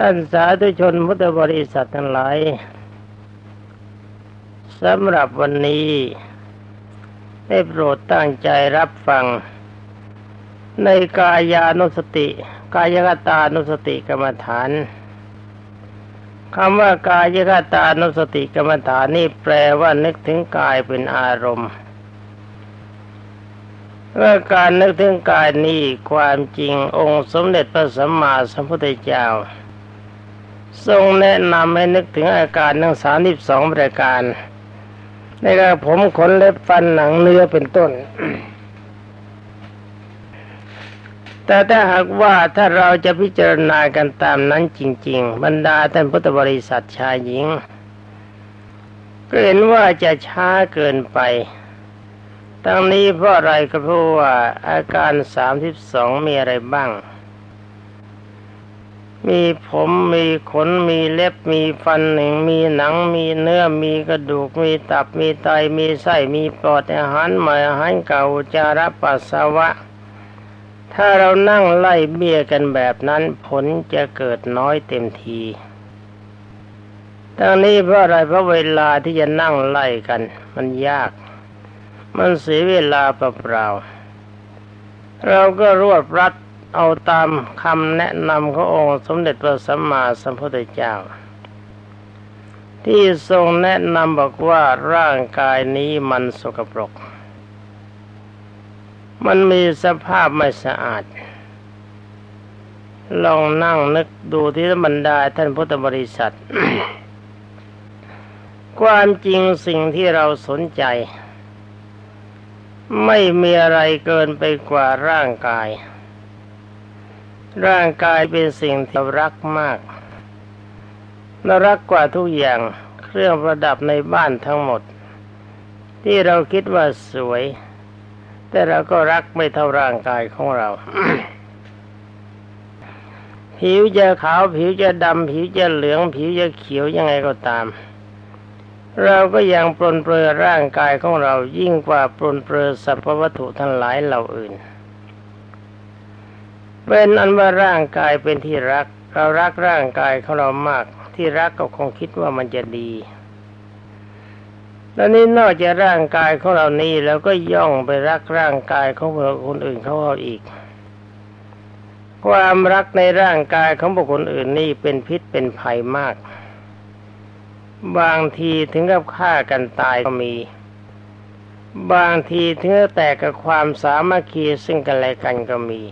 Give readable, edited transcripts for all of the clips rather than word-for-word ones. ท่านสาธุชนพุทธบริษัททั้งหลายสำหรับวันนี้ได้โปรดตั้งใจรับฟังในกายานุสติกายคตานุสติกรรมฐานคำว่ากายคตานุสติกรรมฐานนี่แปลว่านึกถึงกายเป็นอารมณ์ว่าการนึกถึงกายนี้ความจริงองค์สมเด็จพระสัมมาสัมพุทธเจ้าทรงแนะนำให้นึกถึงอาการทั้ง32ประการในกระผมขนเล็บฟันหนังเนื้อเป็นต้น แต่ถ้าหากว่าถ้าเราจะพิจารณากันตามนั้นจริงๆบรรดาท่านพุทธบริษัทชายหญิงก็เห็นว่าจะช้าเกินไปทั้งนี้เพราะอะไรก็เพราะว่าอาการ32มีอะไรบ้างมีผมมีขนมีเล็บมีฟันหนึ่งมีหนังมีเนื้อมีกระดูกมีตับมีไตมีไส้มีปอดอาหารใหม่อาหารเก่าจาระปัสสาวะถ้าเรานั่งไล่เบี้ยกันแบบนั้นผลจะเกิดน้อยเต็มทีทั้งนี้เพราะอะไรเพราะเวลาที่จะนั่งไล่กันมันยากมันเสียเวลาเปล่าๆเราก็รวบรัดเอาตามคำแนะนำขององค์สมเด็จพระสัมมาสัมพุทธเจ้าที่ทรงแนะนำบอกว่าร่างกายนี้มันสกปรกมันมีสภาพไม่สะอาดลองนั่งนึกดูที่บรรดาท่านพุทธบริษัท ความจริงสิ่งที่เราสนใจไม่มีอะไรเกินไปกว่าร่างกายร่างกายเป็นสิ่งที่รักมากน่ารักกว่าทุกอย่างเครื่องประดับในบ้านทั้งหมดที่เราคิดว่าสวยแต่เราก็รักไม่เท่าร่างกายของเรา ผิวจะขาวผิวจะดำผิวจะเหลืองผิวจะเขียวยังไงก็ตามเราก็ยังปรนเปลือยร่างกายของเรายิ่งกว่าปรนเปลือยสรรพวัตถุทั้งหลายเหล่าอื่นเป็นอันว่าร่างกายเป็นที่รักเรารักร่างกายของเรามากที่รักก็คงคิดว่ามันจะดีแล้วนี่นอกจากร่างกายของเรานี้เราก็ย่องไปรักร่างกายของบุคคลอื่นเขาอีกความรักในร่างกายของบุคคลอื่นนี่เป็นพิษเป็นภัยมากบางทีถึงกับฆ่ากันตายก็มีบางทีถึงกับแตกกับความสามัคคีซึ่งกันและกันก็มี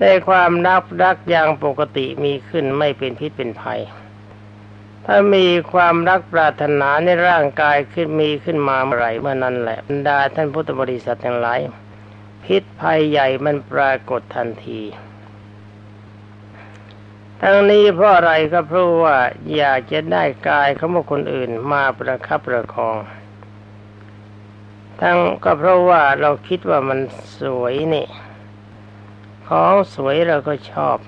ได้ความรักอย่างปกติมีขึ้นไม่เป็นพิษเป็นภัยถ้ามีความรักปรารถนาในร่างกายขึ้นมีขึ้นมาเมื่อไหร่เมื่อนั้นแหละบรรดาท่านพุทธบริษัททั้งหลายพิษภัยใหญ่มันปรากฏทันทีทั้งนี้เพราะอะไรก็เพราะว่าอยากจะได้กายของคนอื่นมาประคับประคองทั้งก็เพราะว่าเราคิดว่ามันสวยนี่ของสวยเราก็ชอบ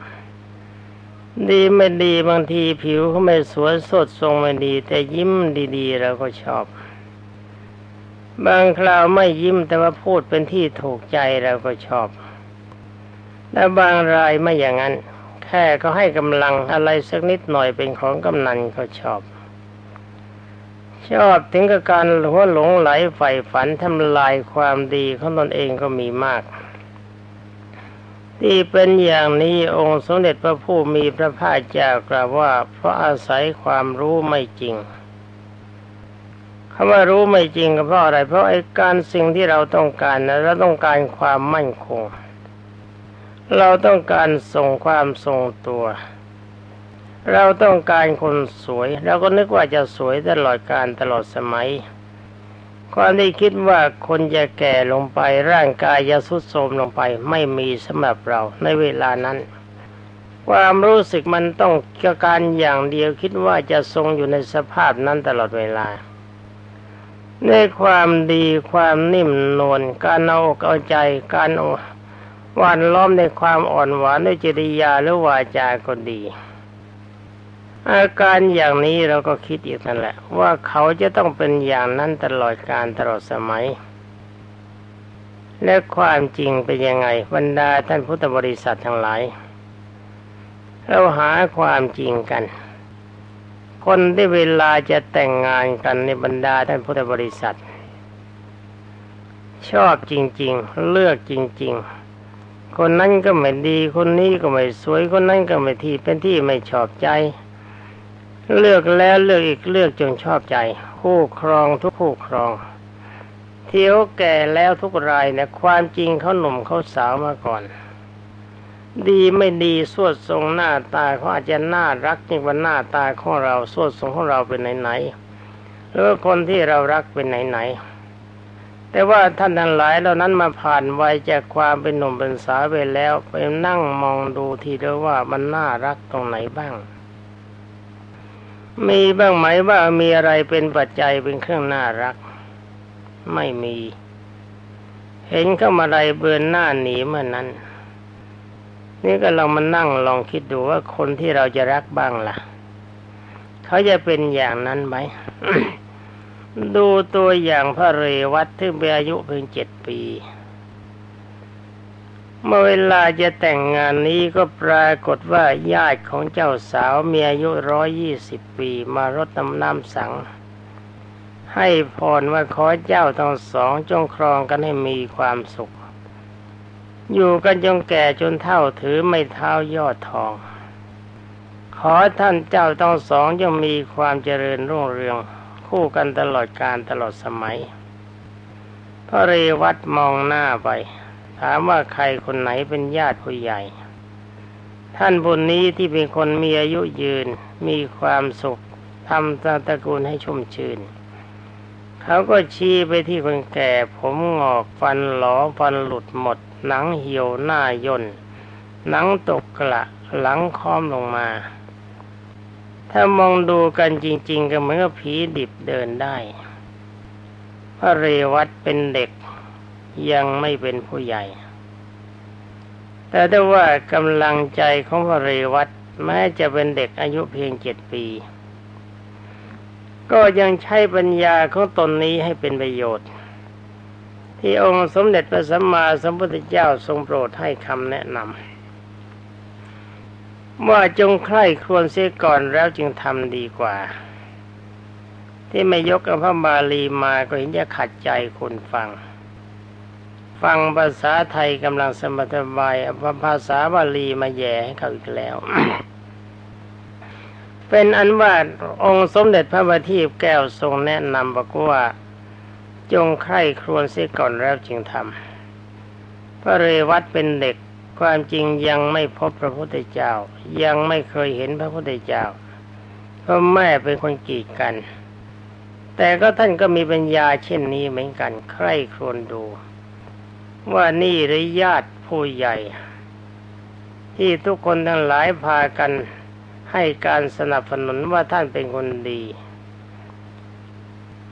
ดีไม่ดีบางทีผิวเขาไม่สวยสดทรงไม่ดีแต่ยิ้มดีๆเราก็ชอบบางคราวไม่ยิ้มแต่ว่าพูดเป็นที่ถูกใจเราก็ชอบแต่บางรายไม่อย่างนั้นแค่เขาให้กำลังอะไรสักนิดหน่อยเป็นของกำนันเขาชอบถึงกับการหัวหลงไหลใฝ่ฝันทำลายความดีของตนเองก็มีมากที่เป็นอย่างนี้องค์สมเด็จพระผู้มีพระภาคเจ้ากล่าวว่าเพราะอาศัยความรู้ไม่จริงคำว่ารู้ไม่จริงก็เพราะอะไรเพราะไอ้การสิ่งที่เราต้องการนะเราต้องการความมั่นคงเราต้องการส่งความทรงตัวเราต้องการคนสวยเราก็นึกว่าจะสวยตลอดกาลตลอดสมัยความที่คิดว่าคนจะแก่ลงไปร่างกายจะทรุดโทรมลงไปไม่มีสำหรับเราในเวลานั้นความรู้สึกมันต้องการอย่างเดียวคิดว่าจะทรงอยู่ในสภาพนั้นตลอดเวลาในความดีความนิ่มนวลการเอาอกเอาใจการหวานล้อมในความอ่อนหวานด้วยจริยาหรือวาจาก็ดีอาการอย่างนี้เราก็คิดอีกนั่นแหละว่าเขาจะต้องเป็นอย่างนั้นตลอดกาลตลอดสมัยและความจริงเป็นยังไงบรรดาท่านพุทธบริษัททั้งหลาย เราหาความจริงกันคนได้เวลาจะแต่งงานกันในบรรดาท่านพุทธบริษัทชอบจริงๆเลือกจริงๆคนนั้นก็ไม่ดีคนนี้ก็ไม่สวยคนนั้นก็ไม่ที่เป็นที่ไม่ชอบใจเลือกแล้วเลือกอีกเลือกจนชอบใจคู่ครองทุกคู่ครองเที่ยวแก่แล้วทุกรายนะความจริงเขาหนุ่มเขาสาวมาก่อนดีไม่ดีสวดทรงหน้าตาเขาอาจจะน่ารักยิ่งกว่าหน้าตาของเราสวดทรงของเราเป็นไหนๆหรือคนที่เรารักเป็นไหนๆแต่ว่าท่านทั้งหลายเหล่านั้นมาผ่านวัยจากความเป็นหนุ่มเป็นสาวไปแล้วไปนั่งมองดูทีเดียวว่ามันน่ารักตรงไหนบ้างมีบ้างไหมว่ามีอะไรเป็นปัจจัยเป็นเครื่องน่ารักไม่มีเห็นเข้ามาอะไรเบือนหน้าหนีเมื่อนั้นนี่ก็เรามานั่งลองคิดดูว่าคนที่เราจะรักบ้างล่ะเขาจะเป็นอย่างนั้นไหม ดูตัวอย่างพระเรวัตที่มีอายุเพียง7 ปีเมื่อเวลาจะแต่งงานนี้ก็ปรากฏว่าญาติของเจ้าสาวมีอายุ120 ปีมารดน้ำสังให้พรว่าขอเจ้าทั้งสองจงครองกันให้มีความสุขอยู่กันจนแก่จนเฒ่าถือไม้เท้ายอดทองขอท่านเจ้าทั้งสองจงมีความเจริญรุ่งเรืองคู่กันตลอดกาลตลอดสมัยพระเรวัตมองหน้าไปถามว่าใครคนไหนเป็นญาติผู้ใหญ่ท่านผู้นี้ที่เป็นคนมีอายุยืนมีความสุขทำตระกูลให้ชุ่มชื่นเขาก็ชี้ไปที่คนแก่ผมงอกฟันหลอฟันหลุดหมดหนังเหี่ยวหน้าย่นหนังตกกระหลังค้อมลงมาถ้ามองดูกันจริงๆก็เหมือนกับผีดิบเดินได้พระเรวัตเป็นเด็กยังไม่เป็นผู้ใหญ่แต่ได้ว่ากำลังใจของพระเรวัตแม้จะเป็นเด็กอายุเพียง7 ปีก็ยังใช้ปัญญาของตนนี้ให้เป็นประโยชน์ที่องค์สมเด็จพระสัมมาสัมพุทธเจ้าทรงโปรดให้คำแนะนำว่าจงใคร่ครวญเสียก่อนแล้วจึงทำดีกว่าที่ไม่ยกพระบาลีมาก็เห็นจะขัดใจคนฟังภาษาไทยกำลังสมถะบายภาษาบาลีมาแย่ให้เขาอีกแล้ว เป็นอันว่าองค์สมเด็จพระบัณฑิตแก้วทรงแนะนำบอกว่าจงใคร่ครวญเสียก่อนแล้วจึงทำพระเรวัตเป็นเด็กความจริงยังไม่พบพระพุทธเจ้ายังไม่เคยเห็นพระพุทธเจ้าเพราะแม่เป็นคนกีดกันแต่ก็ท่านก็มีปัญญาเช่นนี้เหมือนกันใคร่ครวญดูว่านี่หรือญาติผู้ใหญ่ที่ทุกคนทั้งหลายพากันให้การสนับสนุนว่าท่านเป็นคนดี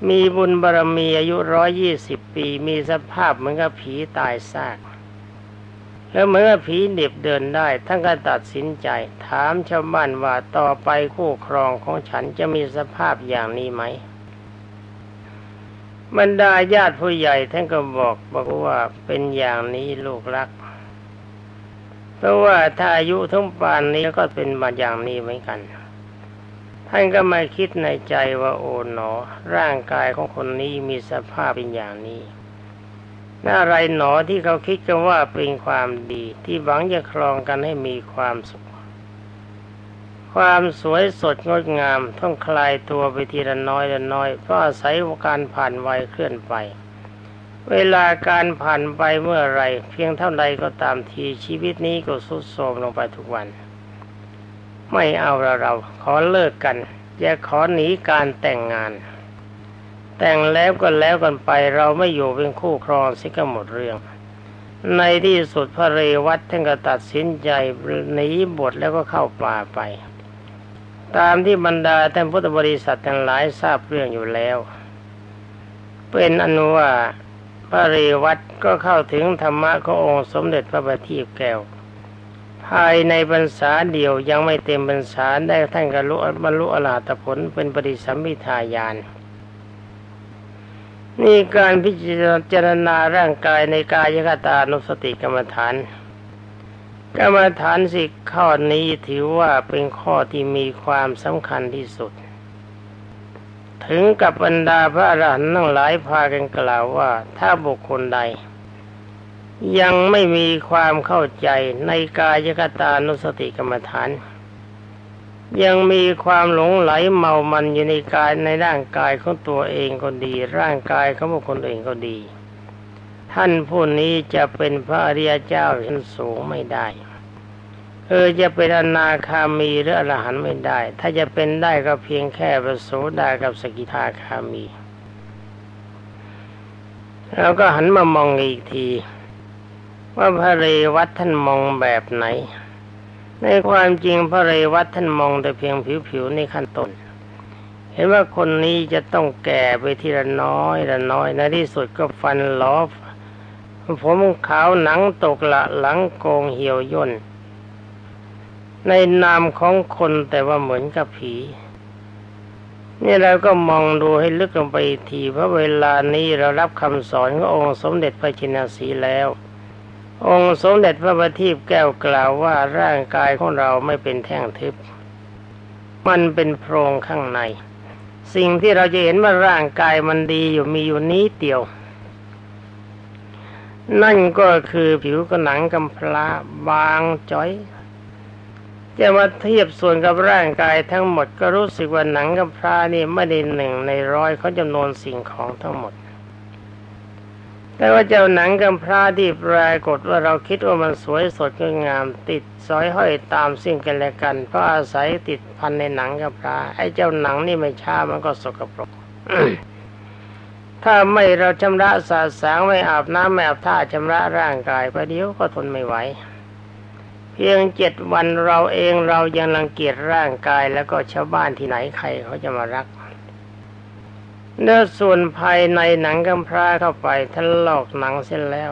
มีบุญบารมีอายุ120 ปีมีสภาพเหมือนกับผีตายซากแล้วเหมือนกับผีเด็บเดินได้ท่านก็ตัดสินใจถามชาวบ้านว่าต่อไปคู่ครองของฉันจะมีสภาพอย่างนี้ไหมบรรดาญาติผู้ใหญ่ท่านก็บอกว่าเป็นอย่างนี้ลูกรักเพราะว่าถ้าอายุถึงป่านนี้ก็เป็นมาอย่างนี้เหมือนกันท่านก็มาคิดในใจว่าโอ๋หนอร่างกายของคนนี้มีสภาพเป็นอย่างนี้น่าไรหนอที่เขาคิดกันว่าเป็นความดีที่หวังจะครองกันให้มีความสุขความสวยสดงดงามต้องคลายตัวไปทีละน้อยละน้อยเพราะอาศัยการผ่านวัยเคลื่อนไปเวลาการผ่านไปเมื่อไรเพียงเท่าใดก็ตามทีชีวิตนี้ก็ทรุดโทรมลงไปทุกวันไม่เอาเราขอเลิกกันอย่าขอหนีการแต่งงานแต่งแล้วก็แล้วกันไปเราไม่อยู่เป็นคู่ครองสิก็หมดเรื่องในที่สุดพระเรวัตท่านก็ตัดสินใจหนีบวชแล้วก็เข้าป่าไปตามที่บรรดาท่านพุทธบริษัททั้งหลายทราบเรื่องอยู่แล้วเป็นอนุว่าพระเรวัตก็เข้าถึงธรรมะขององค์สมเด็จพระบัณฑิตแก้วภายในพรรษาเดียวยังไม่เต็มพรรษาได้ท่านบรรลุอรหัตผลเป็นปฏิสัมภิทาญาณนี่การพิจารณาร่างกายในกายคตานุสติกรรมฐาน กรรมฐานสิกข้อนี้ถือว่าเป็นข้อที่มีความสำคัญที่สุดถึงกับบรรดาพระอรหันต์ทั้งหลายพากันกล่าวว่าถ้าบุคคลใดยังไม่มีความเข้าใจในกายคตานุสติกรรมฐานยังมีความหลงไหลเมามันอยู่ในกายในร่างกายของตัวเองก็ดีร่างกายของบุคคลอื่นก็ดีท่านผู้นี้จะเป็นพระอริยเจ้าชั้นสูงไม่ได้จะเป็นอนาคามีหรืออรหันต์ไม่ได้ถ้าจะเป็นได้ก็เพียงแค่พระโสดากับสกิทาคามีแล้วก็หันมามองอีกทีว่าพระเรวัตท่านมองแบบไหนในความจริงพระเรวัตท่านมองแต่เพียงผิวๆในขั้นต้นเห็นว่าคนนี้จะต้องแก่ไปทีละน้อยละน้อยในที่สุดก็ฟันหลอผมขาวหนังตกละหลังโกงเหี่ยวย่นในนามของคนแต่ว่าเหมือนกับผีนี่เราก็มองดูให้ลึกลงไปทีเพราะเวลานี้เรารับคำสอนขององค์สมเด็จพระชินสีห์แล้วองค์สมเด็จพระบัณฑิตแก้วกล่าวว่าร่างกายของเราไม่เป็นแท่งทึบมันเป็นโพรงข้างในสิ่งที่เราจะเห็นว่าร่างกายมันดีอยู่มีอยู่นี้เดียวนั่นก็คือผิวกับหนังกำพร้าบางจ้อยจะมาเทียบส่วนกับร่างกายทั้งหมดก็รู้สึกว่าหนังกำพร้านี่ไม่ได้หนึ่งในร้อยเขาจำนวนสิ่งของทั้งหมดแต่ว่าเจ้าหนังกำพร้าที่ปรากฏว่าเราคิดว่ามันสวยสดงดงามติดสอยห้อยตามสิ่งกันและกันเพราะอาศัยติดพันในหนังกำพร้าไอ้เจ้าหนังนี่ไม่ช้ามันก็สกปรก ถ้าไม่เราชำระสะสางไม่อาบน้ำไม่อาบท่าชำระร่างกายประเดี๋ยวก็ทนไม่ไหวเพียง7 วันเราเองเรายังรังเกียจร่างกายแล้วก็ชาวบ้านที่ไหนใครเขาจะมารักเนื้อส่วนภายในหนังกำพร้าเข้าไปทะลอกหนังเส้นแล้ว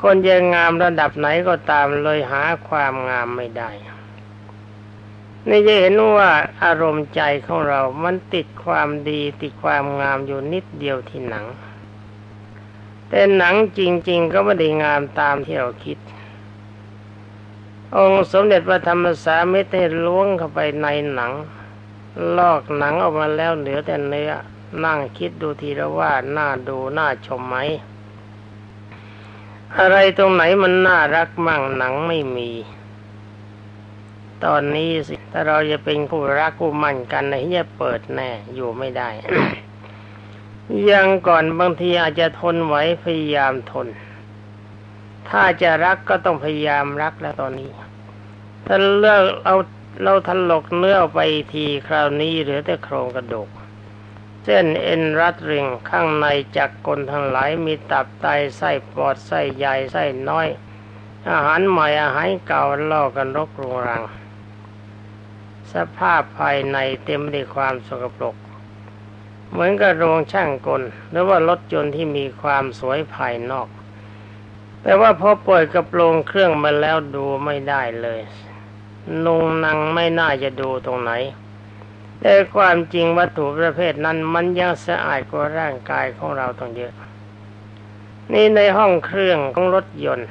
คนจะงามระดับไหนก็ตามเลยหาความงามไม่ได้นี่จะเห็นว่าอารมณ์ใจของเรามันติดความดีติดความงามอยู่นิดเดียวที่หนังแต่หนังจริงๆก็ไม่ได้งามตามที่เราคิดองค์สมเด็จพระธรรมสามิตรได้ล้วงเข้าไปในหนังลอกหนังออกมาแล้วเหลือแต่เนื้อนั่งคิดดูทีละว่าน่าดูน่าชมไหมอะไรตรงไหนมันน่ารักมั่งหนังไม่มีตอนนี้สิถ้าเราจะเป็นคู่รักคู่มั่นกันนะจะเปิดแน่อยู่ไม่ได้ ยังก่อนบางทีอาจจะทนไหวพยายามทนถ้าจะรักก็ต้องพยายามรักแล้วตอนนี้ถ้าเลือกเราถลกเนื้อไปทีคราวนี้เหลือแต่โครงกระดูกเส้นเอ็นรัดริงข้างในจักรกลทั้งหลายมีตับไตไส้ปอดไส้ใหญ่ไส้น้อยอาหารใหม่อาหารเก่าล่อกันรกรุงรังสภาพภายในเต็มด้วยความสกปรกเหมือนกับโรงช่างกลหรือว่ารถยนต์ที่มีความสวยภายนอกแต่ว่าพอเปิดกระโปรงเครื่องมาแล้วดูไม่ได้เลยนุ่งนังไม่น่าจะดูตรงไหนแต่ความจริงวัตถุประเภทนั้นมันยังสะอาดกว่าร่างกายของเราต้องเยอะนี่ในห้องเครื่องของรถยนต์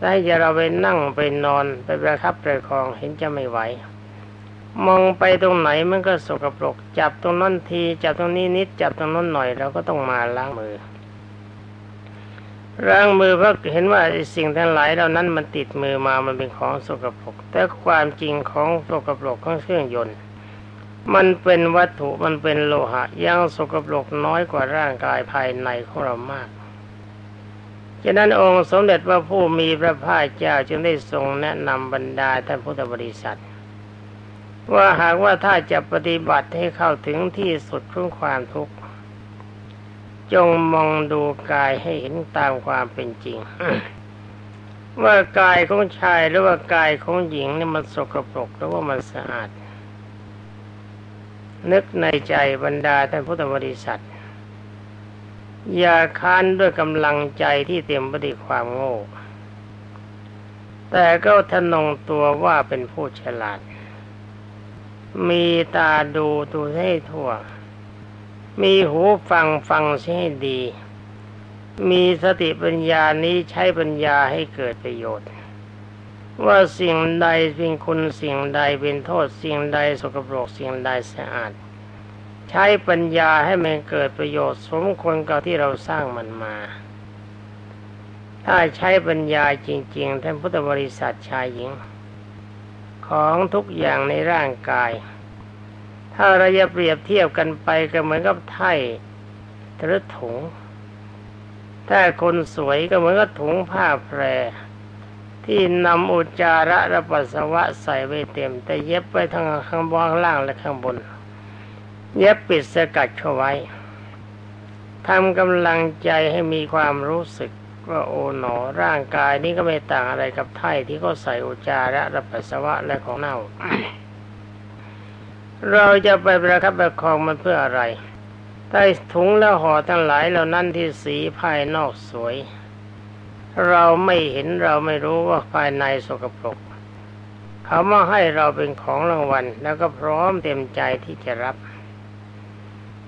ถ้าจะเราไปนั่งไปนอนไปประคับประคองเห็นจะไม่ไหวมองไปตรงไหนมันก็สกปรกจับตรงนั้นทีจับตรงนี้นิดจับตรงนั้นหน่อยเราก็ต้องมาล้างมือร่างมือเพราะเห็นว่าสิ่งทั้งหลายเหล่านั้นมันติดมือมามันเป็นของสกปรกแต่ความจริงของสกปรกของเครื่องยนต์มันเป็นวัตถุมันเป็นโลหะยังสกปรกน้อยกว่าร่างกายภายในของเรามากฉะนั้นองค์สมเด็จพระผู้มีพระภาคเจ้าจึงได้ทรงแนะนำบรรดาท่านพุทธบริษัทว่าหากว่าถ้าจะปฏิบัติให้เข้าถึงที่สุดของความทุกข์จงมองดูกายให้เห็นตามความเป็นจริง ว่ากายของชายหรือว่ากายของหญิงนี่มันสกปรกหรือว่ามันสะอาดนึกในใจบรรดาท่านพุทธบริษัทอย่าค้านด้วยกำลังใจที่เต็มไปด้วยความโง่แต่ก็ทะนงตัวว่าเป็นผู้ฉลาดมีตาดูให้ทั่วมีหูฟังเสียให้ดีมีสติปัญญานี้ใช้ปัญญาให้เกิดประโยชน์ ว่าสิ่งใดเป็นคุณสิ่งใดเป็นโทษสิ่งใดสกปรกสิ่งใดสะอาดใช้ปัญญาให้มันเกิดประโยชน์สมควรกับที่เราสร้างมันมาถ้าใช้ปัญญาจริงๆท่านพุทธบริษัทชายหญิงของทุกอย่างในร่างกายถ้าเราจะเปรียบเทียบกันไปก็เหมือนกับไถ่หรือถุงถ้าคนสวยก็เหมือนกับถุงผ้าแพรที่นำอุจจาระและปัสสาวะใส่ไว้เต็มแต่เย็บไว้ทั้งข้างบนล่างและข้างบนเย็บปิดสกัดเข้าไว้ทำกำลังใจให้มีความรู้สึกว่าโอ๋หนอร่างกายนี้ก็ไม่ต่างอะไรกับไถ่ที่เขาใส่อุจจาระและปัสสาวะและของเน่า เราจะไปประคับประคองมันเพื่ออะไรใต้ถุงและห่อทั้งหลายเหล่านั้นที่สีภายนอกสวยเราไม่เห็นเราไม่รู้ว่าภายในสกปรกเขามาให้เราเป็นของรางวัลแล้วก็พร้อมเต็มใจที่จะรับ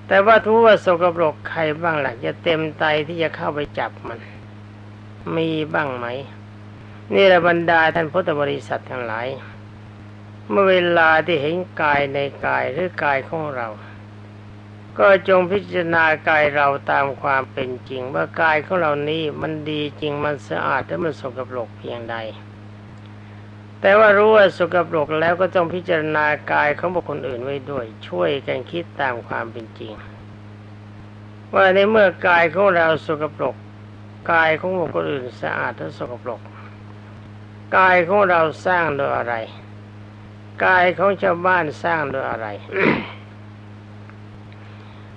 แต่ว่าทุกว่าสกปรกใครบ้างล่ะจะเต็มใจที่จะเข้าไปจับมันมีบ้างไหมนี่แหละบรรดาท่านพุทธบริษัททั้งหลายเมื่อเวลาที่เห็นกายในกายหรือกายของเราก็จงพิจารณากายเราตามความเป็นจริงว่ากายของเรานี้มันดีจริงมันสะอาดและมันสกปรกเพียงใดแต่ว่ารู้ว่าสกปรกแล้วก็ต้องพิจารณากายของบุคคลอื่นไว้ด้วยช่วยกันคิดตามความเป็นจริงว่าในเมื่อกายของเราสกปรกกายของบุคคลอื่นสะอาดและสกปรกกายของเราสร้างโดยอะไรกายของชาวบ้านสร้างโดยอะไร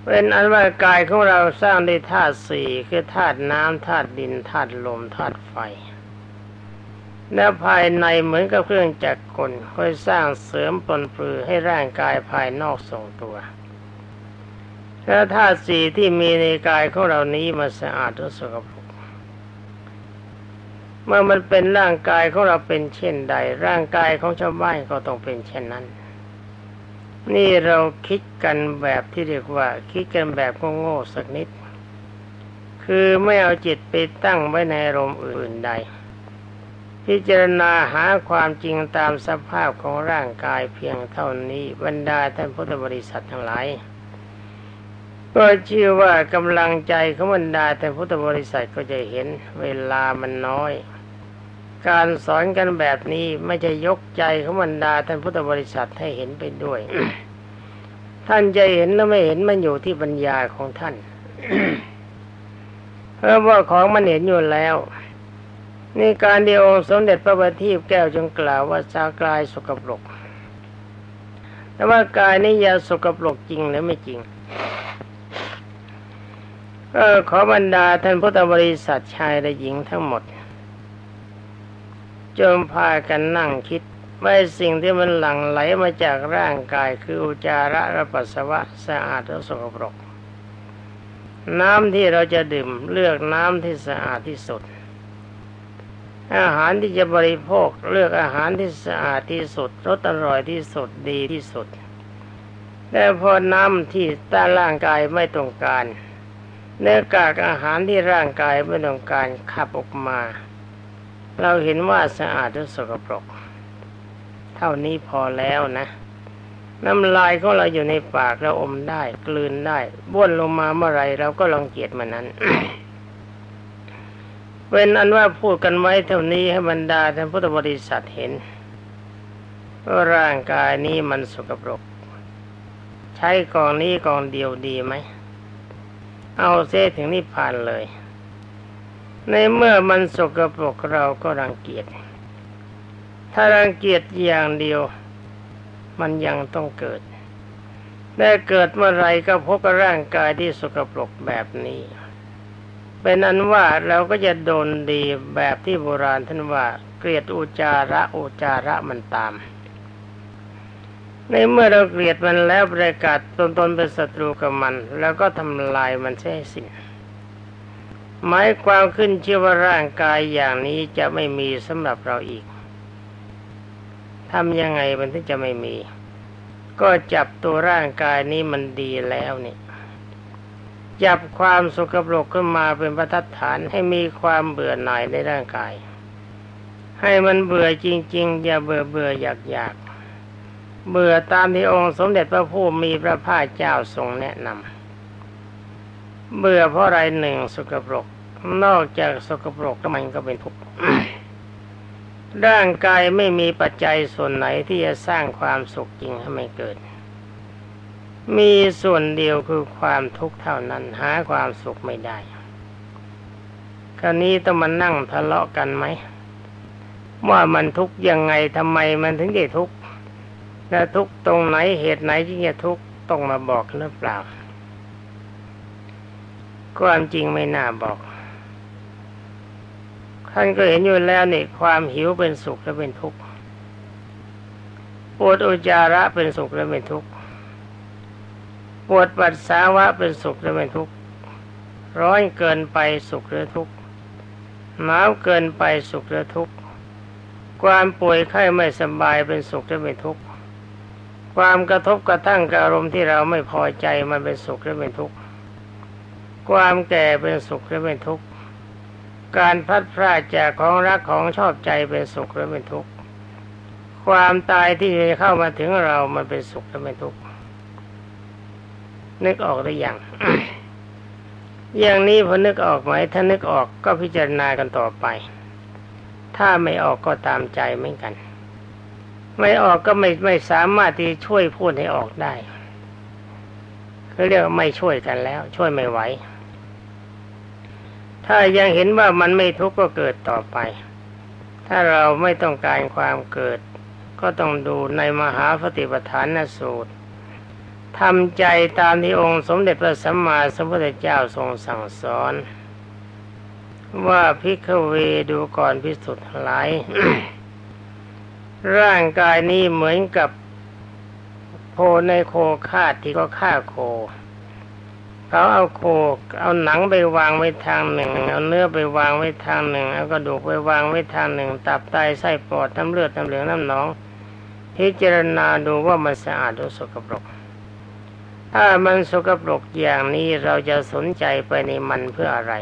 เป็นอันว่ากายของเราสร้างด้วยธาตุสี่คือธาตุน้ำธาตุดินธาตุลมธาตุไฟและภายในเหมือนกับเครื่องจักรกลค่อยสร้างเสริมปนปรือให้ร่างกายภายนอกทรงตัวและธาตุสี่ที่มีในกายของเรานี้มันสะอาดและสกปรกเมื่อมันเป็นร่างกายของเราเป็นเช่นใดร่างกายของชาวบ้านก็ต้องเป็นเช่นนั้นนี่เราคิดกันแบบที่เรียกว่าคิดกันแบบโง่ๆสักนิดคือไม่เอาจิตไปตั้งไว้ในอารมณ์อื่นใดพิจารณาหาความจริงตามสภาพของร่างกายเพียงเท่านี้บรรดาท่านพุทธบริษัททั้งหลายก็ชื่อว่ากำลังใจของบรรดาท่านพุทธบริษัทก็จะเห็นเวลามันน้อยการสอนกันแบบนี้ไม่ใช่ยกใจของบรรดาท่านพุทธบริษัทให้เห็นไปด้วย ท่านจะเห็นหรือไม่เห็นมันอยู่ที่ปัญญาของท่าน เพราะว่าของมันเห็นอยู่แล้วนี่การที่องค์สมเด็จพระบัณฑิตแก้วจงกล่าวว่าสากายสกปรกแต่ว่ากายนี้อย่าสกปรกจริงหรือไม่จริงขอบรรดาท่านพุทธบริษัทชายและหญิงทั้งหมดจงพากันนั่งคิดว่าสิ่งที่มันหลั่งไหลมาจากร่างกายคืออุจจาระและปัสสาวะสะอาดและสกปรกน้ำที่เราจะดื่มเลือกน้ำที่สะอาดที่สุดอาหารที่จะบริโภคเลือกอาหารที่สะอาดที่สุดรสอร่อยที่สุดดีที่สุดแต่พอน้ำที่ร่างกายไม่ต้องการเนื้อกากอาหารที่ร่างกายไม่ต้องการขับออกมาเราเห็นว่าสะอาดและสกปรกเท่านี้พอแล้วนะน้ำลายของเราอยู่ในปากเราอมได้กลืนได้บ้วนลงมาเมื่อไรเราก็รังเกียจมันนั้น เป็นอันว่าพูดกันไว้เท่านี้ให้บรรดาท่านพุทธบริษัทเห็นว่าร่างกายนี้มันสกปรกใช้กองนี้กองเดียวดีไหมเอาเส้นถึงนิพพานเลยในเมื่อมันสกปรกเราก็รังเกียจถ้ารังเกียจอย่างเดียวมันยังต้องเกิดได้เกิดเมื่อไรก็พบกับร่างกายที่สกปรกแบบนี้เป็นนั้นว่าเราก็จะโดนดีแบบที่โบราณท่านว่าเกลียดอุจจาระอุจจาระมันตามในเมื่อเราเกลียดมันแล้วประกาศตนเป็นศัตรูกับมันแล้วก็ทำลายมันใช่สิหมายความขึ้นชื่อว่าร่างกายอย่างนี้จะไม่มีสำหรับเราอีกทำยังไงมันถึงจะไม่มีก็จับตัวร่างกายนี้มันดีแล้วเนี่ยจับความสกปรกขึ้นมาเป็นบรรทัดฐานให้มีความเบื่อหน่ายในร่างกาย ให้มันเบื่อจริงๆอย่าเบื่ออยากเบื่อตามที่องค์สมเด็จพระผู้มีพระภาคเจ้าทรงแนะนำเบื่อเพราะอะไรหนึ่งสกปรกนอกจากสกปรกแล้วมันก็เป็นทุกข์ ร่างกายไม่มีปัจจัยส่วนไหนที่จะสร้างความสุขจริงให้มันเกิดมีส่วนเดียวคือความทุกข์เท่านั้นหาความสุขไม่ได้คราวนี้ต้องมานั่งทะเลาะกันไหมว่ามันทุกข์ยังไงทำไมมันถึงได้ทุกข์และทุกข์ตรงไหนเหตุไหนที่จะทุกข์ต้องมาบอกหรือเปล่าความจริงไม่น่าบอกท่านก็เห็นอยู่แล้วนี่ความหิวเป็นสุขและเป็นทุกข์ปวดอุจจาระเป็นสุขและเป็นทุกข์ปวดปัสสาวะเป็นสุขและเป็นทุกข์ร้อนเกินไปสุขหรือทุกข์หนาวเกินไปสุขหรือทุกข์ความป่วยไข้ไม่สบายเป็นสุขหรือเป็นทุกข์ความกระทบกระทั่งกับอารมณ์ที่เราไม่พอใจมันเป็นสุขหรือเป็นทุกข์ความแก่เป็นสุขหรือเป็นทุกข์การพัดพรากจากของรักของชอบใจเป็นสุขหรือเป็นทุกข์ความตายที่จะเข้ามาถึงเรามันเป็นสุขหรือเป็นทุกข์นึกออกหรือยัง อย่างนี้พอนึกออกไหมถ้านึกออกก็พิจารณากันต่อไปถ้าไม่ออกก็ตามใจเหมือนกันไม่ออกก็ไม่สามารถที่ช่วยพูดให้ออกได้เขาเรียกไม่ช่วยกันแล้วช่วยไม่ไหวถ้ายังเห็นว่ามันไม่ทุกข์ก็เกิดต่อไปถ้าเราไม่ต้องการความเกิดก็ต้องดูในมหาปฏิปทานสูตรทำใจตามที่องค์สมเด็จพระสัมมาสัมพุทธเจ้าทรงสั่งสอนว่าภิกขเวดูก่อนภิกษุทั้งหลาย ร่างกายนี้เหมือนกับโคในโคฆาตที่ก็ฆ่าโคเขาเอาโคเอาหนังไปวางไว้ทางหนึ่งเอาเนื้อไปวางไว้ทางหนึ่งเอากระดูกไปวางไว้ทางหนึ่งตับไตไส้ปอดน้ำเลือดน้ำเหลืองน้ำหนองพิจารณาดูว่ามันสะอาดหรือสกปรกถ้ามันสกปรกอย่างนี้เราจะสนใจไปในมันเพื่ออะไร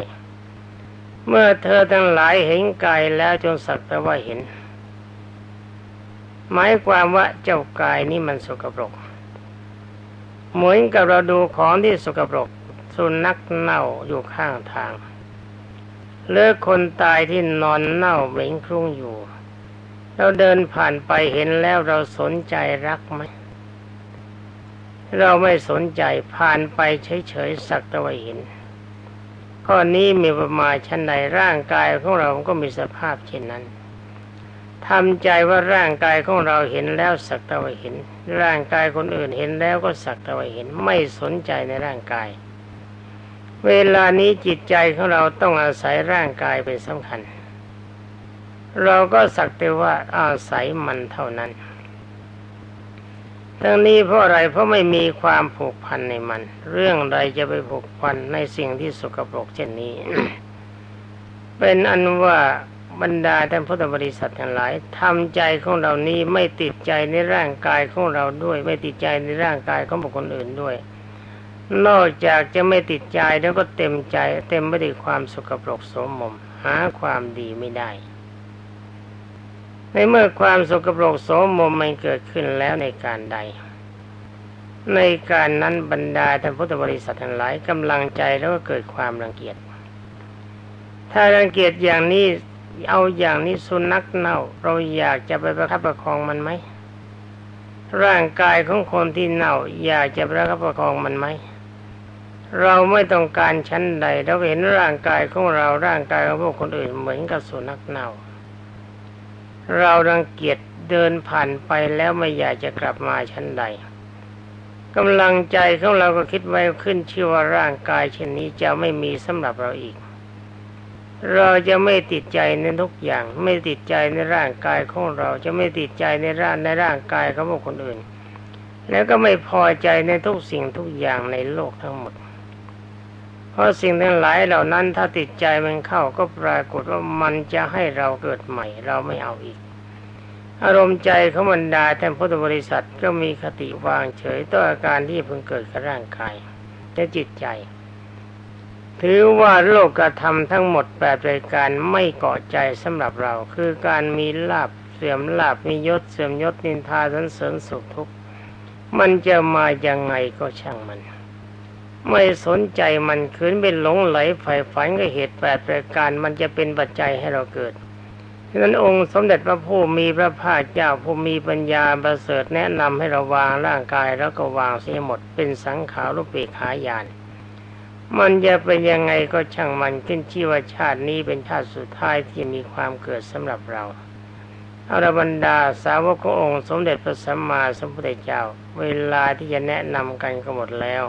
เมื่อเธอทั้งหลายเห็นกายแล้วจงสักแต่ว่าเห็นหมายความว่าเจ้ากายนี้มันสกปรกเหมือนกับเราดูของที่สกปรกสุนัขเน่าอยู่ข้างทางหรือคนตายที่นอนเน่าเหม็นครุ่นอยู่เราเดินผ่านไปเห็นแล้วเราสนใจรักไหมเราไม่สนใจผ่านไปเฉยๆสักแต่ว่าเห็นข้อนี้มีประมาณชั้นใดร่างกายของเราก็มีสภาพเช่นนั้นทำใจว่าร่างกายของเราเห็นแล้วสักแต่ว่าเห็นร่างกายคนอื่นเห็นแล้วก็สักแต่ว่าเห็นไม่สนใจในร่างกายเวลานี้จิตใจของเราต้องอาศัยร่างกายเป็นสำคัญเราก็สักแต่ว่าอาศัยมันเท่านั้นทั้งนี้เพราะอะไรเพราะไม่มีความผูกพันในมันเรื่องใดจะไปผูกพันในสิ่งที่สกปรกเช่นนี้ เป็นอันว่าบรรดาท่านพุทธบริษัททั้งหลายทำใจของเรานี้ไม่ติดใจในร่างกายของเราด้วยไม่ติดใจในร่างกายของบุคคลอื่นด้วยนอกจากจะไม่ติดใจแล้วก็เต็มใจเต็มไปด้วยความสกปรกโสมมหาความดีไม่ได้ในเมื่อความสกปรกโสมมมันเกิดขึ้นแล้วในการใดในการนั้นบรรดาท่านพุทธบริษัททั้งหลายกำลังใจแล้วก็เกิดความรังเกียจถ้ารังเกียจอย่างนี้เอาอย่างนี้สุนัขเน่าเราอยากจะไปประคับประคองมันไหมร่างกายของคนที่เน่าอยากจะประคับประคองมันไหมเราไม่ต้องการชั้นใดเราเห็นร่างกายของเราร่างกายของพวกคนอื่นเหมือนกับสุนัขเน่าเรารังเกียจเดินผ่านไปแล้วไม่อยากจะกลับมาชั้นใดกำลังใจของเราก็คิดไว้ขึ้นชื่อว่าร่างกายเช่นนี้จะไม่มีสำหรับเราอีกเราจะไม่ติดใจในทุกอย่างไม่ติดใจในร่างกายของเราจะไม่ติดใจในร่างกายของบุคคลอื่นแล้วก็ไม่พอใจในทุกสิ่งทุกอย่างในโลกทั้งหมดเพราะสิ่งทั้งหลายเหล่านั้นถ้าติดใจมันเข้าก็ปรากฏว่ามันจะให้เราเกิดใหม่เราไม่เอาอีกอารมณ์ใจของบรรดาท่านพุทธบริษัทก็มีคติวางเฉยต่ออาการที่เพิ่งเกิดกับร่างกายและจิตใจ ถือว่าโลกธรรมทั้งหมด8รายการไม่เกาะใจสำหรับเราคือการมีลาภเสื่อมลาภมียศเสื่อมยศนินทาสรรเสริญสุขทุกข์มันจะมายังไงก็ช่างมันไม่สนใจมันคืนเป็นหลงไหลใฝ่ฝันกับเหตุ8รายการมันจะเป็นปัจจัยให้เราเกิดฉะนั้นองค์สมเด็จพระผู้มีพระภาคเจ้าผู้มีปัญญาประเสริฐแนะนำให้เราวางร่างกายแล้วก็วางเสียหมดเป็นสังขารุปเปขายานมันจะเป็นยังไงก็ช่างมันขึ้นชื่อว่าชาตินี้เป็นชาติสุดท้ายที่มีความเกิดสำหรับเราอรบรรดาสาวกขององค์สมเด็จพระสัมมาสัมพุทธเจ้าเวลาที่จะแนะนำกันก็หมดแล้ว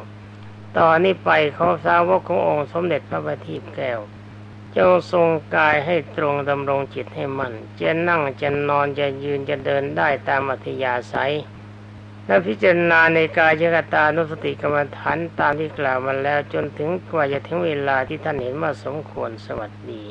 ตอนนี้ไปขอสาวกขององค์สมเด็จพระบัณฑิตแก้วจงทรงกายให้ตรงดำรงจิตให้มั่นจะนั่งจะนอนจะยืนจะเดินได้ตามอัธยาศัยและพิจารณาในกายคตานุสติกรรมฐานตามที่กล่าวมาแล้วจนถึงกว่าจะถึงเวลาที่ท่านเห็นว่าสมควรสวัสดี